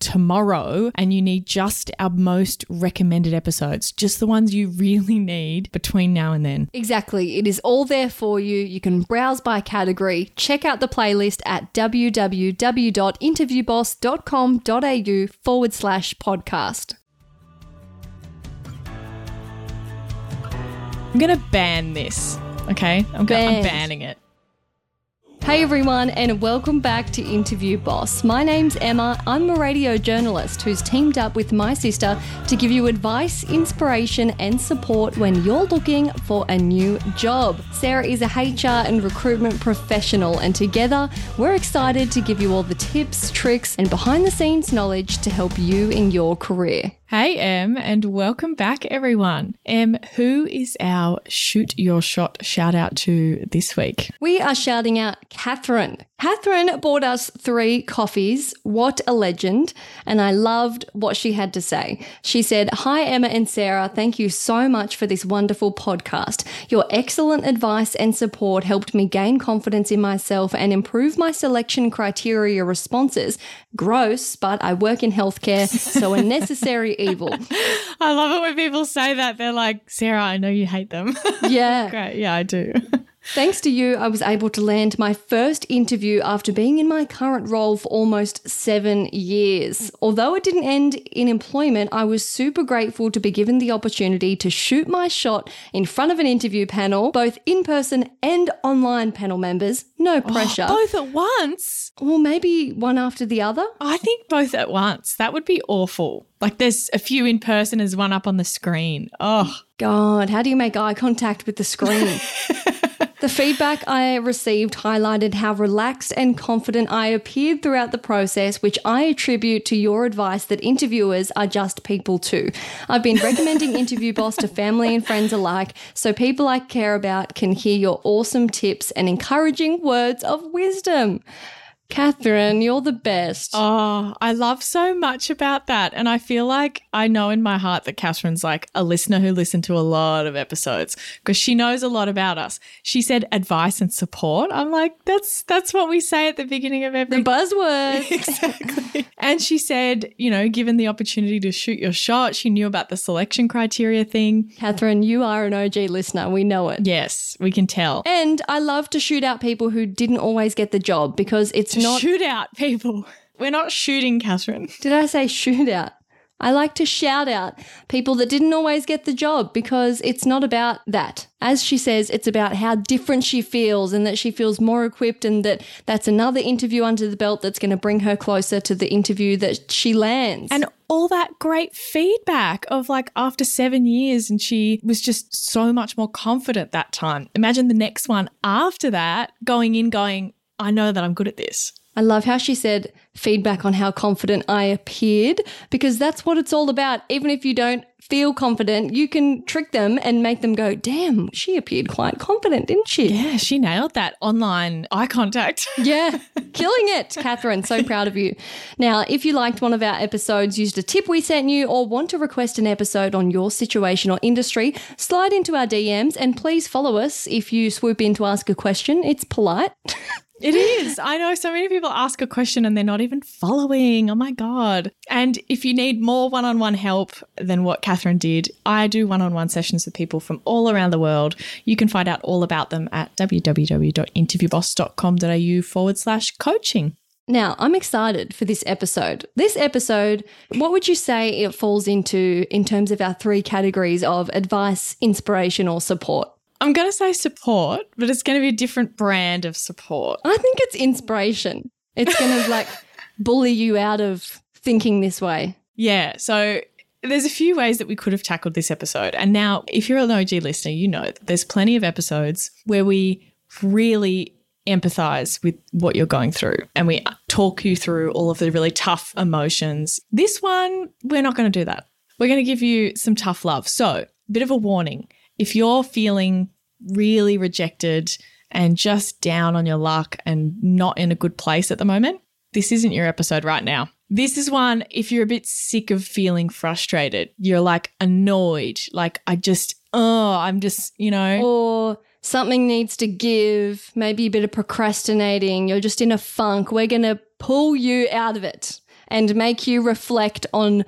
tomorrow and you need just our most recommended episodes, just the ones you really need between now and then. Exactly. It is all there for you. You can browse by category. Check out the playlist at www.interviewboss.com.au/podcast. I'm going to ban this, okay? I'm banning it. Hey everyone and welcome back to Interview Boss. My name's Emma. I'm a radio journalist who's teamed up with my sister to give you advice, inspiration and support when you're looking for a new job. Sarah is a HR and recruitment professional and together we're excited to give you all the tips, tricks and behind the scenes knowledge to help you in your career. Hey Em and welcome back everyone. Em, who is our Shoot Your Shot shout out to this week? We are shouting out Catherine. Catherine bought us 3 coffees. What a legend. And I loved what she had to say. She said, "Hi, Emma and Sarah. Thank you so much for this wonderful podcast. Your excellent advice and support helped me gain confidence in myself and improve my selection criteria responses. Gross, but I work in healthcare, so a necessary evil." I love it when people say that. They're like, Sarah, I know you hate them. Yeah. Great. Yeah, I do. "Thanks to you, I was able to land my first interview after being in my current role for almost 7 years. Although it didn't end in employment, I was super grateful to be given the opportunity to shoot my shot in front of an interview panel, both in-person and online panel members. No pressure." Oh, both at once? Or maybe one after the other? I think both at once. That would be awful. Like there's a few in person, there's one up on the screen. Oh, God, how do you make eye contact with the screen? "The feedback I received highlighted how relaxed and confident I appeared throughout the process, which I attribute to your advice that interviewers are just people too. I've been recommending Interview Boss to family and friends alike so people I care about can hear your awesome tips and encouraging words of wisdom." Catherine, you're the best. Oh, I love so much about that. And I feel like I know in my heart that Catherine's like a listener who listened to a lot of episodes because she knows a lot about us. She said advice and support. I'm like, that's what we say at the beginning of every... The buzzwords. Exactly. And she said, you know, given the opportunity to shoot your shot, she knew about the selection criteria thing. Catherine, you are an OG listener. We know it. Yes, we can tell. And I love to shoot out people who didn't always get the job because it's not shoot out people. We're not shooting, Catherine. Did I say shoot out? I like to shout out people that didn't always get the job because it's not about that. As she says, it's about how different she feels and that she feels more equipped and that that's another interview under the belt that's going to bring her closer to the interview that she lands. And all that great feedback of like after 7 years and she was just so much more confident that time. Imagine the next one after that going, I know that I'm good at this. I love how she said feedback on how confident I appeared because that's what it's all about. Even if you don't feel confident, you can trick them and make them go, damn, she appeared quite confident, didn't she? Yeah, she nailed that online eye contact. Yeah, killing it, Catherine. So proud of you. Now, if you liked one of our episodes, used a tip we sent you or want to request an episode on your situation or industry, slide into our DMs and please follow us if you swoop in to ask a question. It's polite. It is. I know so many people ask a question and they're not even following. Oh, my God. And if you need more one-on-one help than what Catherine did, I do one-on-one sessions with people from all around the world. You can find out all about them at www.interviewboss.com.au/coaching. Now, I'm excited for this episode. This episode, what would you say it falls into in terms of our 3 categories of advice, inspiration or support? I'm going to say support, but it's going to be a different brand of support. I think it's inspiration. It's going to like bully you out of thinking this way? Yeah. So there's a few ways that we could have tackled this episode. And now if you're an OG listener, you know that there's plenty of episodes where we really empathise with what you're going through and we talk you through all of the really tough emotions. This one, we're not going to do that. We're going to give you some tough love. So a bit of a warning. If you're feeling really rejected and just down on your luck and not in a good place at the moment, this isn't your episode right now. This is one if you're a bit sick of feeling frustrated, you're like annoyed, like I'm just. Or something needs to give, maybe a bit of procrastinating, you're just in a funk. We're going to pull you out of it and make you reflect on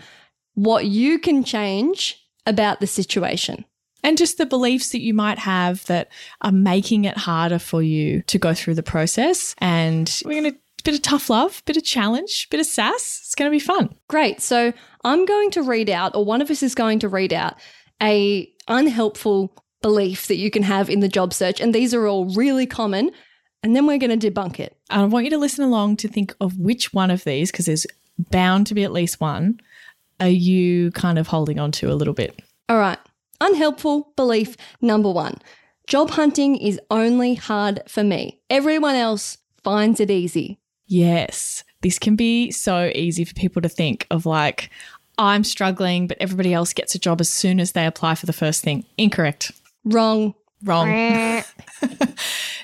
what you can change about the situation. And just the beliefs that you might have that are making it harder for you to go through the process. And we're going to bit of tough love, bit of challenge, bit of sass. It's going to be fun. Great. So I'm going to read out, or one of us is going to read out, a unhelpful belief that you can have in the job search. And these are all really common. And then we're going to debunk it. I want you to listen along to think of which one of these, because there's bound to be at least one, are you kind of holding on to a little bit. All right. Unhelpful belief number one, job hunting is only hard for me. Everyone else finds it easy. Yes, this can be so easy for people to think of, like, I'm struggling, but everybody else gets a job as soon as they apply for the first thing. Incorrect. Wrong.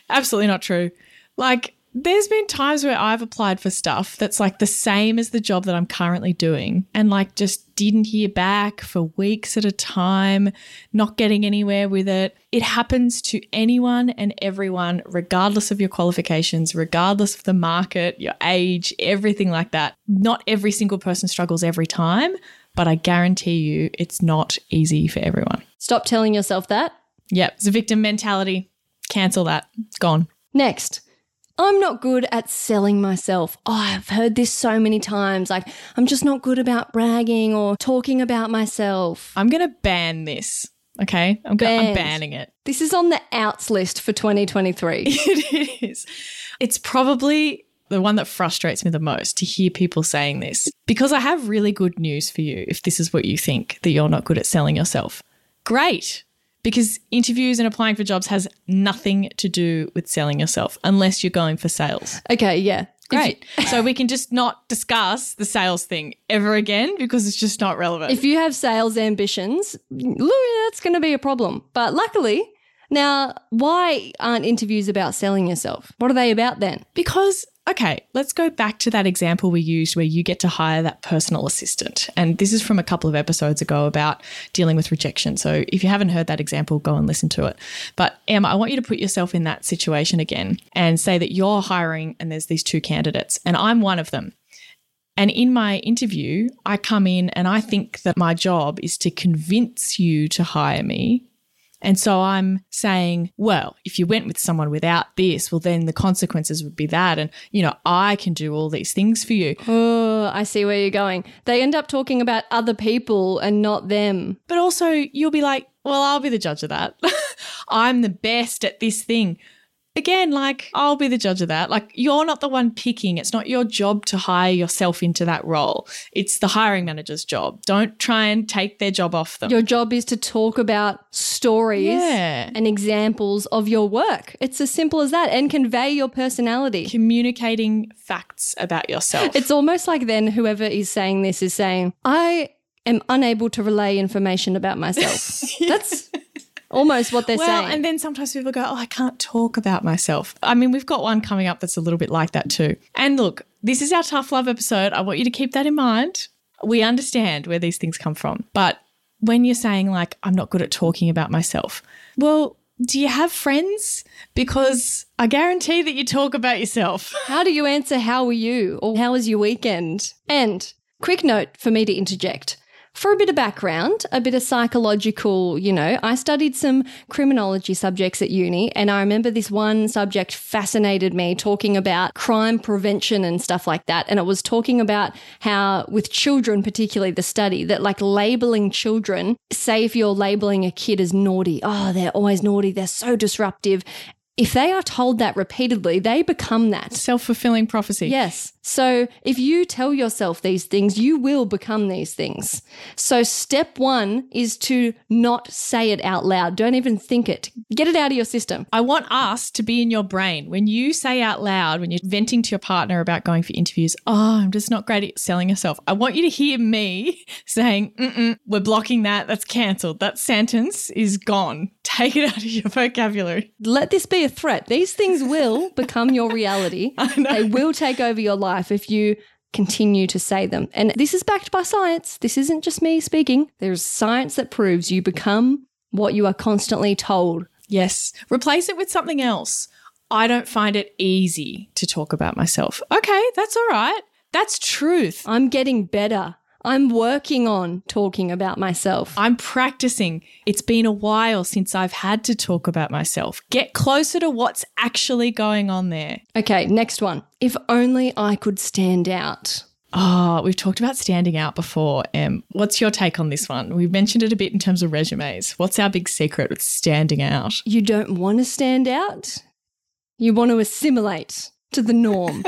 Absolutely not true. Like, there's been times where I've applied for stuff that's like the same as the job that I'm currently doing and like just didn't hear back for weeks at a time, not getting anywhere with it. It happens to anyone and everyone, regardless of your qualifications, regardless of the market, your age, everything like that. Not every single person struggles every time, but I guarantee you it's not easy for everyone. Stop telling yourself that. Yep, it's a victim mentality. Cancel that. It's gone. Next. I'm not good at selling myself. Oh, I've heard this so many times. Like, I'm just not good about bragging or talking about myself. I'm going to ban this, okay? I'm banning it. This is on the outs list for 2023. It is. It's probably the one that frustrates me the most to hear people saying this, because I have really good news for you if this is what you think, that you're not good at selling yourself. Great. Because interviews and applying for jobs has nothing to do with selling yourself unless you're going for sales. Okay, yeah. Great. So we can just not discuss the sales thing ever again because it's just not relevant. If you have sales ambitions, that's going to be a problem. But luckily, now why aren't interviews about selling yourself? What are they about then? Because, okay, let's go back to that example we used where you get to hire that personal assistant. And this is from a couple of episodes ago about dealing with rejection. So if you haven't heard that example, go and listen to it. But Emma, I want you to put yourself in that situation again and say that you're hiring and there's these two candidates and I'm one of them. And in my interview, I come in and I think that my job is to convince you to hire me. And so I'm saying, well, if you went with someone without this, well, then the consequences would be that. And, I can do all these things for you. Oh, I see where you're going. They end up talking about other people and not them. But also you'll be like, well, I'll be the judge of that. I'm the best at this thing. Again, like, I'll be the judge of that. Like, you're not the one picking. It's not your job to hire yourself into that role. It's the hiring manager's job. Don't try and take their job off them. Your job is to talk about stories and examples of your work. It's as simple as that, and convey your personality. Communicating facts about yourself. It's almost like then whoever is saying this is saying, I am unable to relay information about myself. That's almost what they're saying. Well, and then sometimes people go, oh, I can't talk about myself. I mean, we've got one coming up that's a little bit like that too. And look, this is our tough love episode. I want you to keep that in mind. We understand where these things come from. But when you're saying, like, I'm not good at talking about myself, well, do you have friends? Because I guarantee that you talk about yourself. How do you answer how are you or how was your weekend? And quick note for me to interject. For a bit of background, a bit of psychological, I studied some criminology subjects at uni, and I remember this one subject fascinated me, talking about crime prevention and stuff like that. And it was talking about how with children, particularly the study, that like labeling children, say if you're labeling a kid as naughty, oh, they're always naughty, they're so disruptive. If they are told that repeatedly, they become that. Self-fulfilling prophecy. Yes. So if you tell yourself these things, you will become these things. So step one is to not say it out loud. Don't even think it. Get it out of your system. I want us to be in your brain. When you say out loud, when you're venting to your partner about going for interviews, oh, I'm just not great at selling yourself. I want you to hear me saying, we're blocking that. That's cancelled. That sentence is gone. Take it out of your vocabulary. Let this be a threat. These things will become your reality. They will take over your life if you continue to say them. And this is backed by science. This isn't just me speaking. There's science that proves you become what you are constantly told. Yes. Replace it with something else. I don't find it easy to talk about myself. Okay, that's all right. That's truth. I'm getting better. I'm working on talking about myself. I'm practicing. It's been a while since I've had to talk about myself. Get closer to what's actually going on there. Okay, next one. If only I could stand out. Oh, we've talked about standing out before, Em. What's your take on this one? We've mentioned it a bit in terms of resumes. What's our big secret with standing out? You don't want to stand out. You want to assimilate to the norm.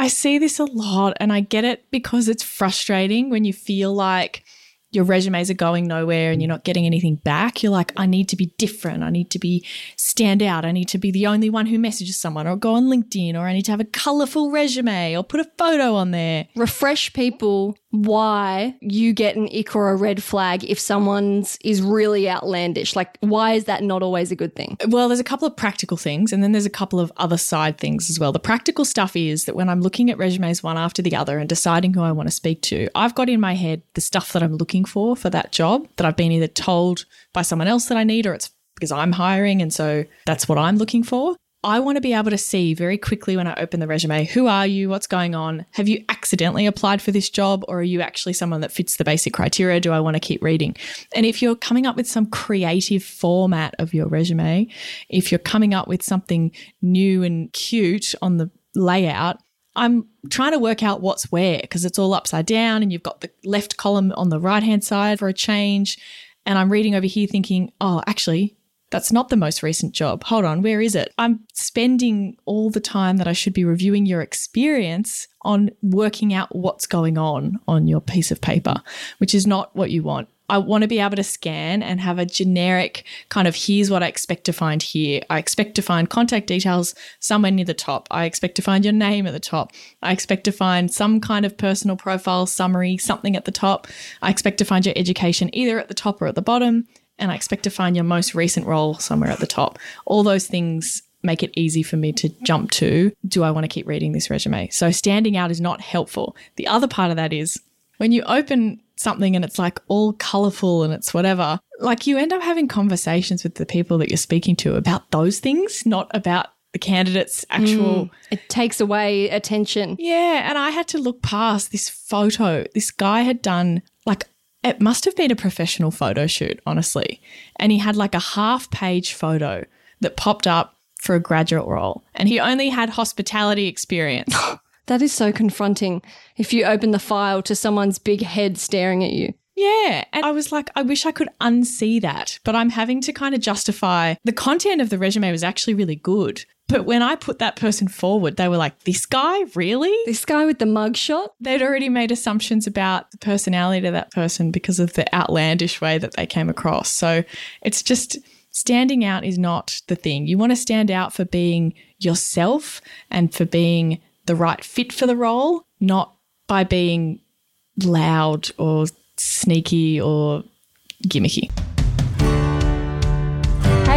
I see this a lot and I get it because it's frustrating when you feel like your resumes are going nowhere and you're not getting anything back. You're like, I need to be different. I need to be stand out. I need to be the only one who messages someone or go on LinkedIn, or I need to have a colourful resume or put a photo on there. Refresh people why you get an ick or a red flag if someone's is really outlandish. Like, why is that not always a good thing? Well, there's a couple of practical things and then there's a couple of other side things as well. The practical stuff is that when I'm looking at resumes one after the other and deciding who I want to speak to, I've got in my head the stuff that I'm looking for that job that I've been either told by someone else that I need, or it's because I'm hiring and so that's what I'm looking for. I want to be able to see very quickly when I open the resume, who are you? What's going on? Have you accidentally applied for this job, or are you actually someone that fits the basic criteria? Do I want to keep reading? And if you're coming up with some creative format of your resume, if you're coming up with something new and cute on the layout, I'm trying to work out what's where because it's all upside down and you've got the left column on the right-hand side for a change. And I'm reading over here thinking, oh, actually, that's not the most recent job. Hold on, where is it? I'm spending all the time that I should be reviewing your experience on working out what's going on your piece of paper, which is not what you want. I want to be able to scan and have a generic kind of, here's what I expect to find here. I expect to find contact details somewhere near the top. I expect to find your name at the top. I expect to find some kind of personal profile summary, something at the top. I expect to find your education either at the top or at the bottom. And I expect to find your most recent role somewhere at the top. All those things make it easy for me to jump to, do I want to keep reading this resume? So standing out is not helpful. The other part of that is when you open something and it's like all colourful and it's whatever, like you end up having conversations with the people that you're speaking to about those things, not about the candidate's actual... it takes away attention. Yeah, and I had to look past this photo. This guy had done it must have been a professional photo shoot, honestly. And he had like a half-page photo that popped up for a graduate role. And he only had hospitality experience. That is so confronting if you open the file to someone's big head staring at you. Yeah. And I was like, I wish I could unsee that. But I'm having to kind of justify the content of the resume was actually really good. But when I put that person forward, they were like, this guy, really? This guy with the mugshot? They'd already made assumptions about the personality of that person because of the outlandish way that they came across. So it's just standing out is not the thing. You want to stand out for being yourself and for being the right fit for the role, not by being loud or sneaky or gimmicky.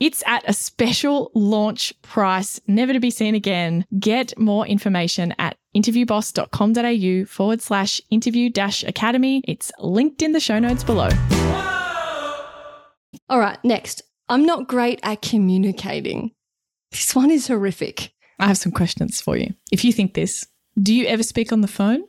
It's at a special launch price, never to be seen again. Get more information at interviewboss.com.au/interview-academy. It's linked in the show notes below. All right, next. I'm not great at communicating. This one is horrific. I have some questions for you. If you think this, Do you ever speak on the phone?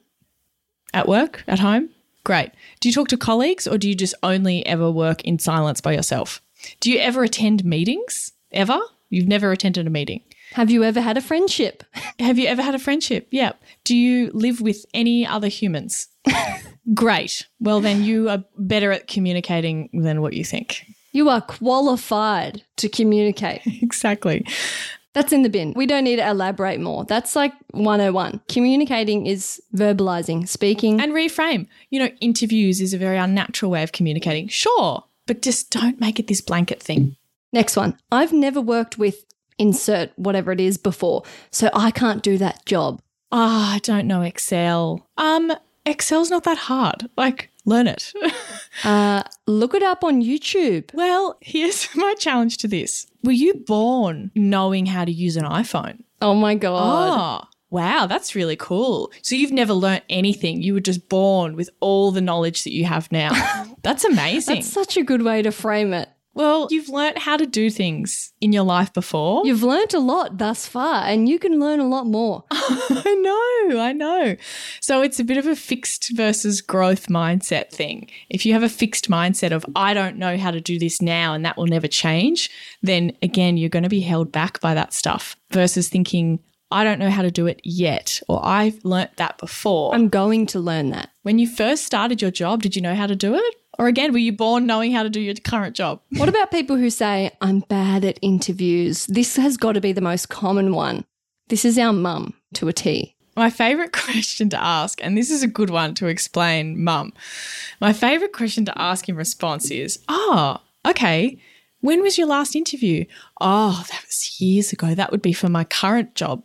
At work? At home? Great. Do you talk to colleagues, or do you just only ever work in silence by yourself? Do you ever attend meetings? Ever? You've never attended a meeting. Have you ever had a friendship? Have you ever had a friendship? Yeah. Do you live with any other humans? Great. Well, then you are better at communicating than what you think. You are qualified to communicate. Exactly. That's in the bin. We don't need to elaborate more. That's like 101. Communicating is verbalizing, speaking. And reframe. You know, interviews is a very unnatural way of communicating. Sure, but just don't make it this blanket thing. Next one. I've never worked with insert whatever it is before, so I can't do that job. I don't know Excel. Excel's not that hard. Like, learn it. Look it up on YouTube. Well, here's my challenge to this. Were you born knowing how to use an iPhone? Oh, my God. Oh, wow. That's really cool. So you've never learnt anything. You were just born with all the knowledge that you have now. That's amazing. That's such a good way to frame it. Well, you've learnt how to do things in your life before. You've learnt a lot thus far, and you can learn a lot more. I know. So it's a bit of a fixed versus growth mindset thing. If you have a fixed mindset of, I don't know how to do this now and that will never change, then again, you're going to be held back by that stuff versus thinking, I don't know how to do it yet, or I've learnt that before. I'm going to learn that. When you first started your job, did you know how to do it? Or again, were you born knowing how to do your current job? What about people who say, I'm bad at interviews? This has got to be the most common one. This is our mum to a T. My favourite question to ask, and this is a good one to explain mum. My favourite question to ask in response is, okay, when was your last interview? Oh, that was years ago. That would be for my current job.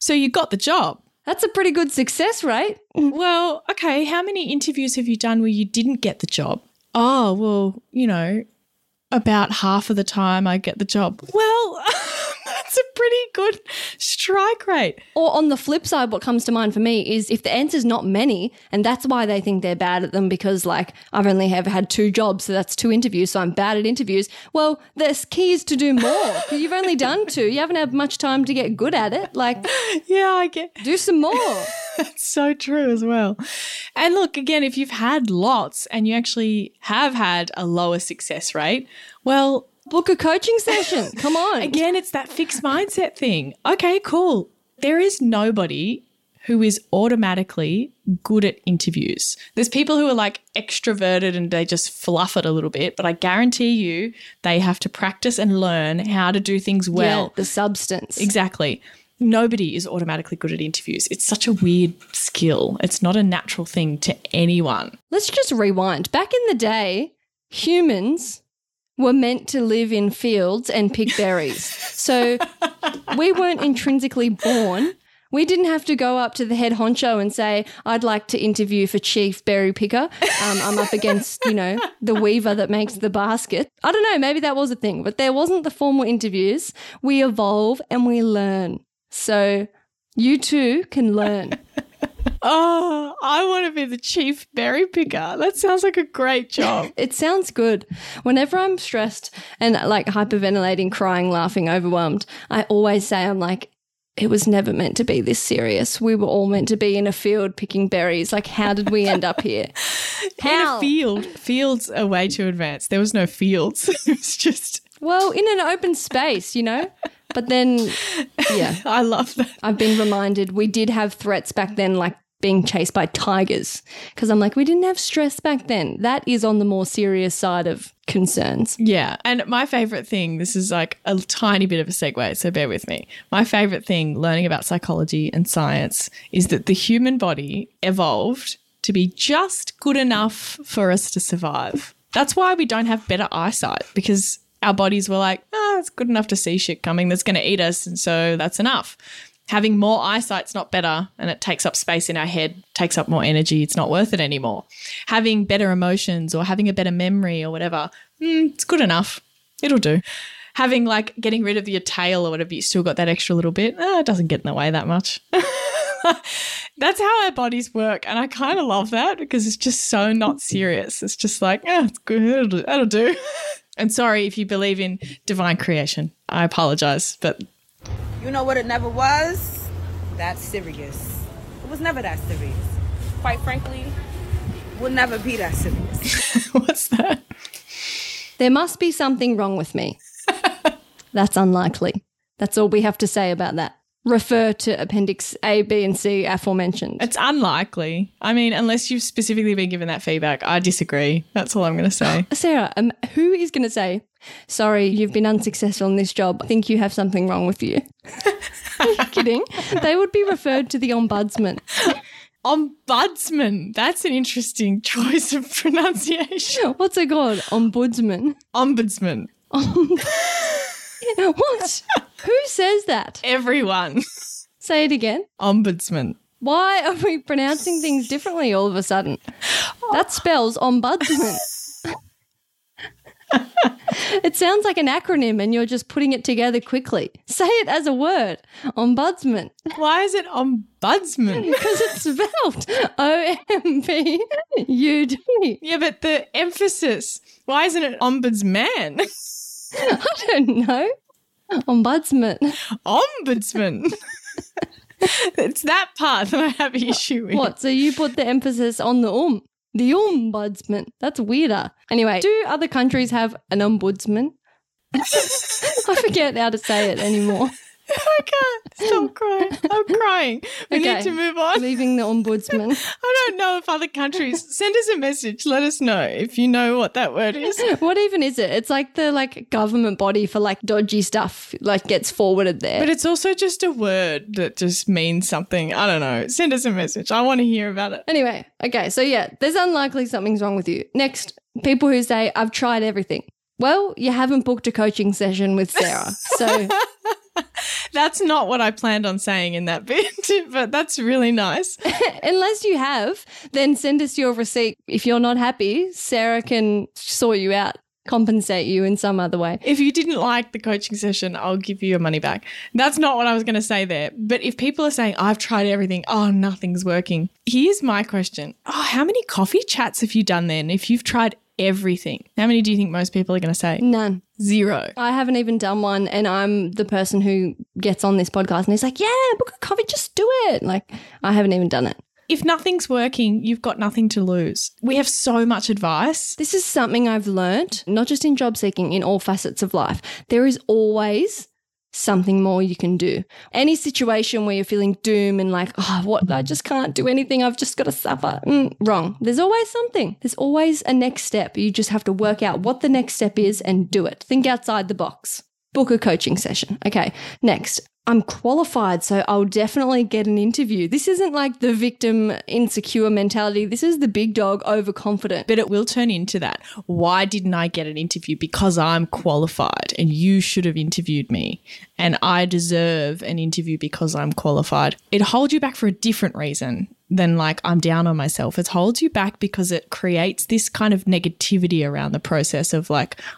So you got the job. That's a pretty good success rate. Well, okay, how many interviews have you done where you didn't get the job? About half of the time I get the job. Well, that's a pretty good strike rate. Or on the flip side, what comes to mind for me is if the answer's not many, and that's why they think they're bad at them because, like, I've only ever had 2 jobs, so that's 2 interviews, so I'm bad at interviews. Well, the key is to do more. You've only done 2. You haven't had much time to get good at it. Like, yeah, I get. Do some more. That's so true as well. And look, again, if you've had lots and you actually have had a lower success rate, well, book a coaching session. Come on. Again, it's that fixed mindset thing. Okay, cool. There is nobody who is automatically good at interviews. There's people who are like extroverted and they just fluff it a little bit, but I guarantee you they have to practice and learn how to do things well. Yeah, the substance. Exactly. Nobody is automatically good at interviews. It's such a weird skill. It's not a natural thing to anyone. Let's just rewind. Back in the day, humans were meant to live in fields and pick berries. So we weren't intrinsically born. We didn't have to go up to the head honcho and say, I'd like to interview for chief berry picker. I'm up against, the weaver that makes the basket. I don't know, maybe that was a thing, but there wasn't the formal interviews. We evolve and we learn. So you too can learn. Oh, I want to be the chief berry picker. That sounds like a great job. It sounds good. Whenever I'm stressed and like hyperventilating, crying, laughing, overwhelmed, I always say it was never meant to be this serious. We were all meant to be in a field picking berries. Like, how did we end up here? How? In a field. Fields are way too advanced. There was no fields. It was just... Well, in an open space, But then, yeah. I love that. I've been reminded we did have threats back then, like being chased by tigers, because I'm like, we didn't have stress back then. That is on the more serious side of concerns. Yeah. And my favourite thing, this is like a tiny bit of a segue, so bear with me. My favourite thing learning about psychology and science is that the human body evolved to be just good enough for us to survive. That's why we don't have better eyesight, because our bodies were like, it's good enough to see shit coming that's going to eat us, and so that's enough. Having more eyesight's not better, and it takes up space in our head, takes up more energy. It's not worth it anymore. Having better emotions or having a better memory or whatever, it's good enough. It'll do. Having getting rid of your tail or whatever, you still got that extra little bit. It doesn't get in the way that much. That's how our bodies work, and I kind of love that because it's just so not serious. It's just it's good. That'll do. And sorry if you believe in divine creation. I apologise, but... You know what it never was? that serious. It was never that serious. Quite frankly, we'll never be that serious. What's that? There must be something wrong with me. That's unlikely. That's all we have to say about that. Refer to Appendix A, B and C aforementioned. It's unlikely. I mean, unless you've specifically been given that feedback, I disagree. That's all I'm going to say. Sarah, who is going to say, sorry, you've been unsuccessful in this job. I think you have something wrong with you. Are you kidding? They would be referred to the ombudsman. Ombudsman. That's an interesting choice of pronunciation. What's it called? Ombudsman. Ombudsman. What? Who says that? Everyone. Say it again. Ombudsman. Why are we pronouncing things differently all of a sudden? That spells ombudsman. It sounds like an acronym and you're just putting it together quickly. Say it as a word. Ombudsman. Why is it ombudsman? Because it's spelled O-M-B-U-D. Yeah, but the emphasis. Why isn't it ombudsman? I don't know. Ombudsman. Ombudsman. It's that part that I have an issue with. What? So you put the emphasis on the The ombudsman. That's weirder. Anyway, do other countries have an ombudsman? I forget how to say it anymore. I can't. Stop crying. I'm crying. We need to move on. Leaving the ombudsman. I don't know if other countries. Send us a message. Let us know if you know what that word is. What even is it? It's like the government body for dodgy stuff gets forwarded there. But it's also just a word that just means something. I don't know. Send us a message. I want to hear about it. Anyway, so there's unlikely something's wrong with you. Next, people who say, I've tried everything. Well, you haven't booked a coaching session with Sarah. So... That's not what I planned on saying in that bit, but that's really nice. Unless you have, then send us your receipt. If you're not happy, Sarah can sort you out, compensate you in some other way. If you didn't like the coaching session, I'll give you your money back. That's not what I was going to say there. But if people are saying, I've tried everything, nothing's working, here's my question. How many coffee chats have you done then if you've tried everything? How many do you think most people are going to say? None. Zero. I haven't even done one, and I'm the person who gets on this podcast and is like, yeah, book a coffee, just do it. I haven't even done it. If nothing's working, you've got nothing to lose. We have so much advice. This is something I've learned, not just in job seeking, in all facets of life. There is always something more you can do. Any situation where you're feeling doom and what, I just can't do anything. I've just got to suffer. Wrong. There's always something. There's always a next step. You just have to work out what the next step is and do it. Think outside the box. Book a coaching session. Okay. Next. I'm qualified, so I'll definitely get an interview. This isn't the victim insecure mentality. This is the big dog overconfident. But it will turn into that. Why didn't I get an interview? Because I'm qualified and you should have interviewed me and I deserve an interview because I'm qualified. It holds you back for a different reason than I'm down on myself. It holds you back because it creates this kind of negativity around the process of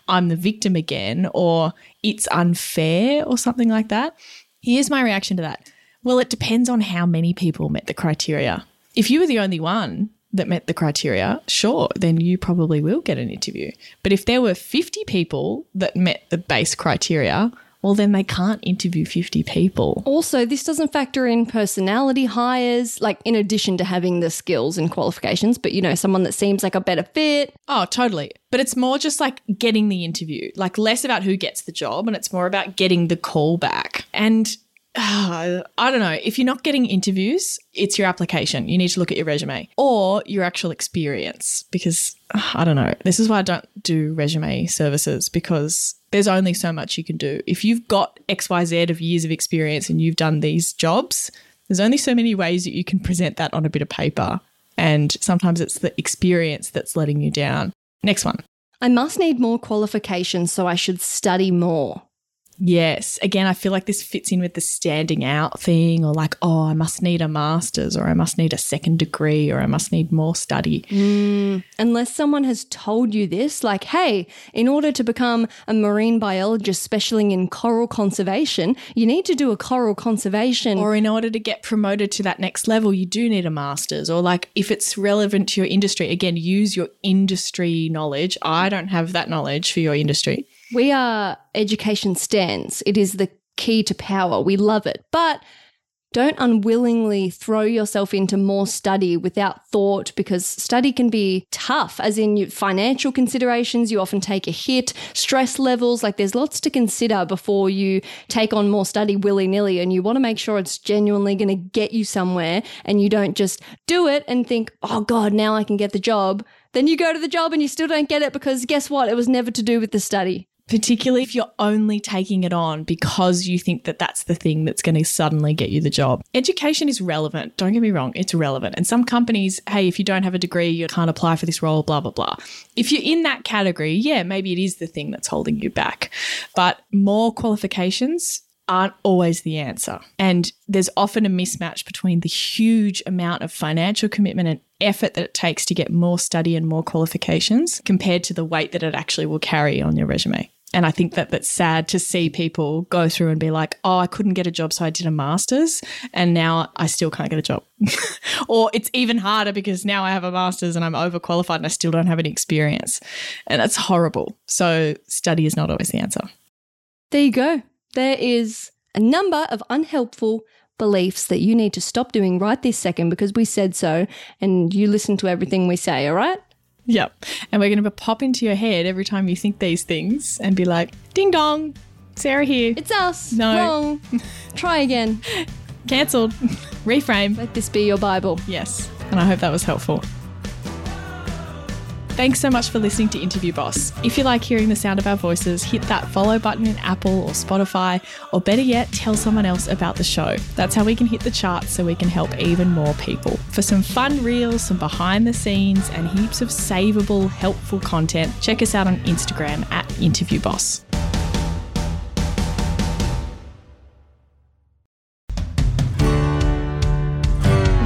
I'm the victim again or it's unfair or something like that. Here's my reaction to that. Well, it depends on how many people met the criteria. If you were the only one that met the criteria, sure, then you probably will get an interview. But if there were 50 people that met the base criteria, well, then they can't interview 50 people. Also, this doesn't factor in personality hires, in addition to having the skills and qualifications, but, someone that seems like a better fit. Oh, totally. But it's more just getting the interview, less about who gets the job and it's more about getting the call back. And I don't know, if you're not getting interviews, it's your application. You need to look at your resume or your actual experience because, I don't know, this is why I don't do resume services because there's only so much you can do. If you've got XYZ of years of experience and you've done these jobs, there's only so many ways that you can present that on a bit of paper and sometimes it's the experience that's letting you down. Next one. I must need more qualifications, so I should study more. Yes. Again, I feel this fits in with the standing out thing or I must need a master's or I must need a second degree or I must need more study. Unless someone has told you this, hey, in order to become a marine biologist specializing in coral conservation, you need to do a coral conservation. Or in order to get promoted to that next level, you do need a master's or if it's relevant to your industry, again, use your industry knowledge. I don't have that knowledge for your industry. We are education stands. It is the key to power. We love it. But Don't unwillingly throw yourself into more study without thought, because study can be tough, as in financial considerations, you often take a hit, stress levels, like there's lots to consider before you take on more study willy-nilly, and you want to make sure it's genuinely going to get you somewhere and you don't just do it and think, oh God, now I can get the job. Then you go to the job and you still don't get it because guess what? It was never to do with the study. Particularly if you're only taking it on because you think that that's the thing that's going to suddenly get you the job. Education is relevant. Don't get me wrong. It's relevant. And some companies, hey, if you don't have a degree, you can't apply for this role, blah, blah, blah. If you're in that category, yeah, maybe it is the thing that's holding you back. But more qualifications aren't always the answer. And there's often a mismatch between the huge amount of financial commitment and effort that it takes to get more study and more qualifications compared to the weight that it actually will carry on your resume. And I think that that's sad to see people go through and be like, oh, I couldn't get a job, so I did a master's and now I still can't get a job. Or it's even harder because now I have a master's and I'm overqualified and I still don't have any experience. And that's horrible. So study is not always the answer. There you go. There is a number of unhelpful beliefs that you need to stop doing right this second because we said so and you listen to everything we say, all right? Yep. And we're going to pop into your head every time you think these things and be like, ding dong, Sarah here. It's us. No. Wrong. Try again. Cancelled. Reframe. Let this be your Bible. Yes. And I hope that was helpful. Thanks so much for listening to Interview Boss. If you like hearing the sound of our voices, hit that follow button in Apple or Spotify, or better yet, tell someone else about the show. That's how we can hit the charts so we can help even more people. For some fun reels, some behind the scenes, and heaps of savable, helpful content, check us out on Instagram at Interview Boss.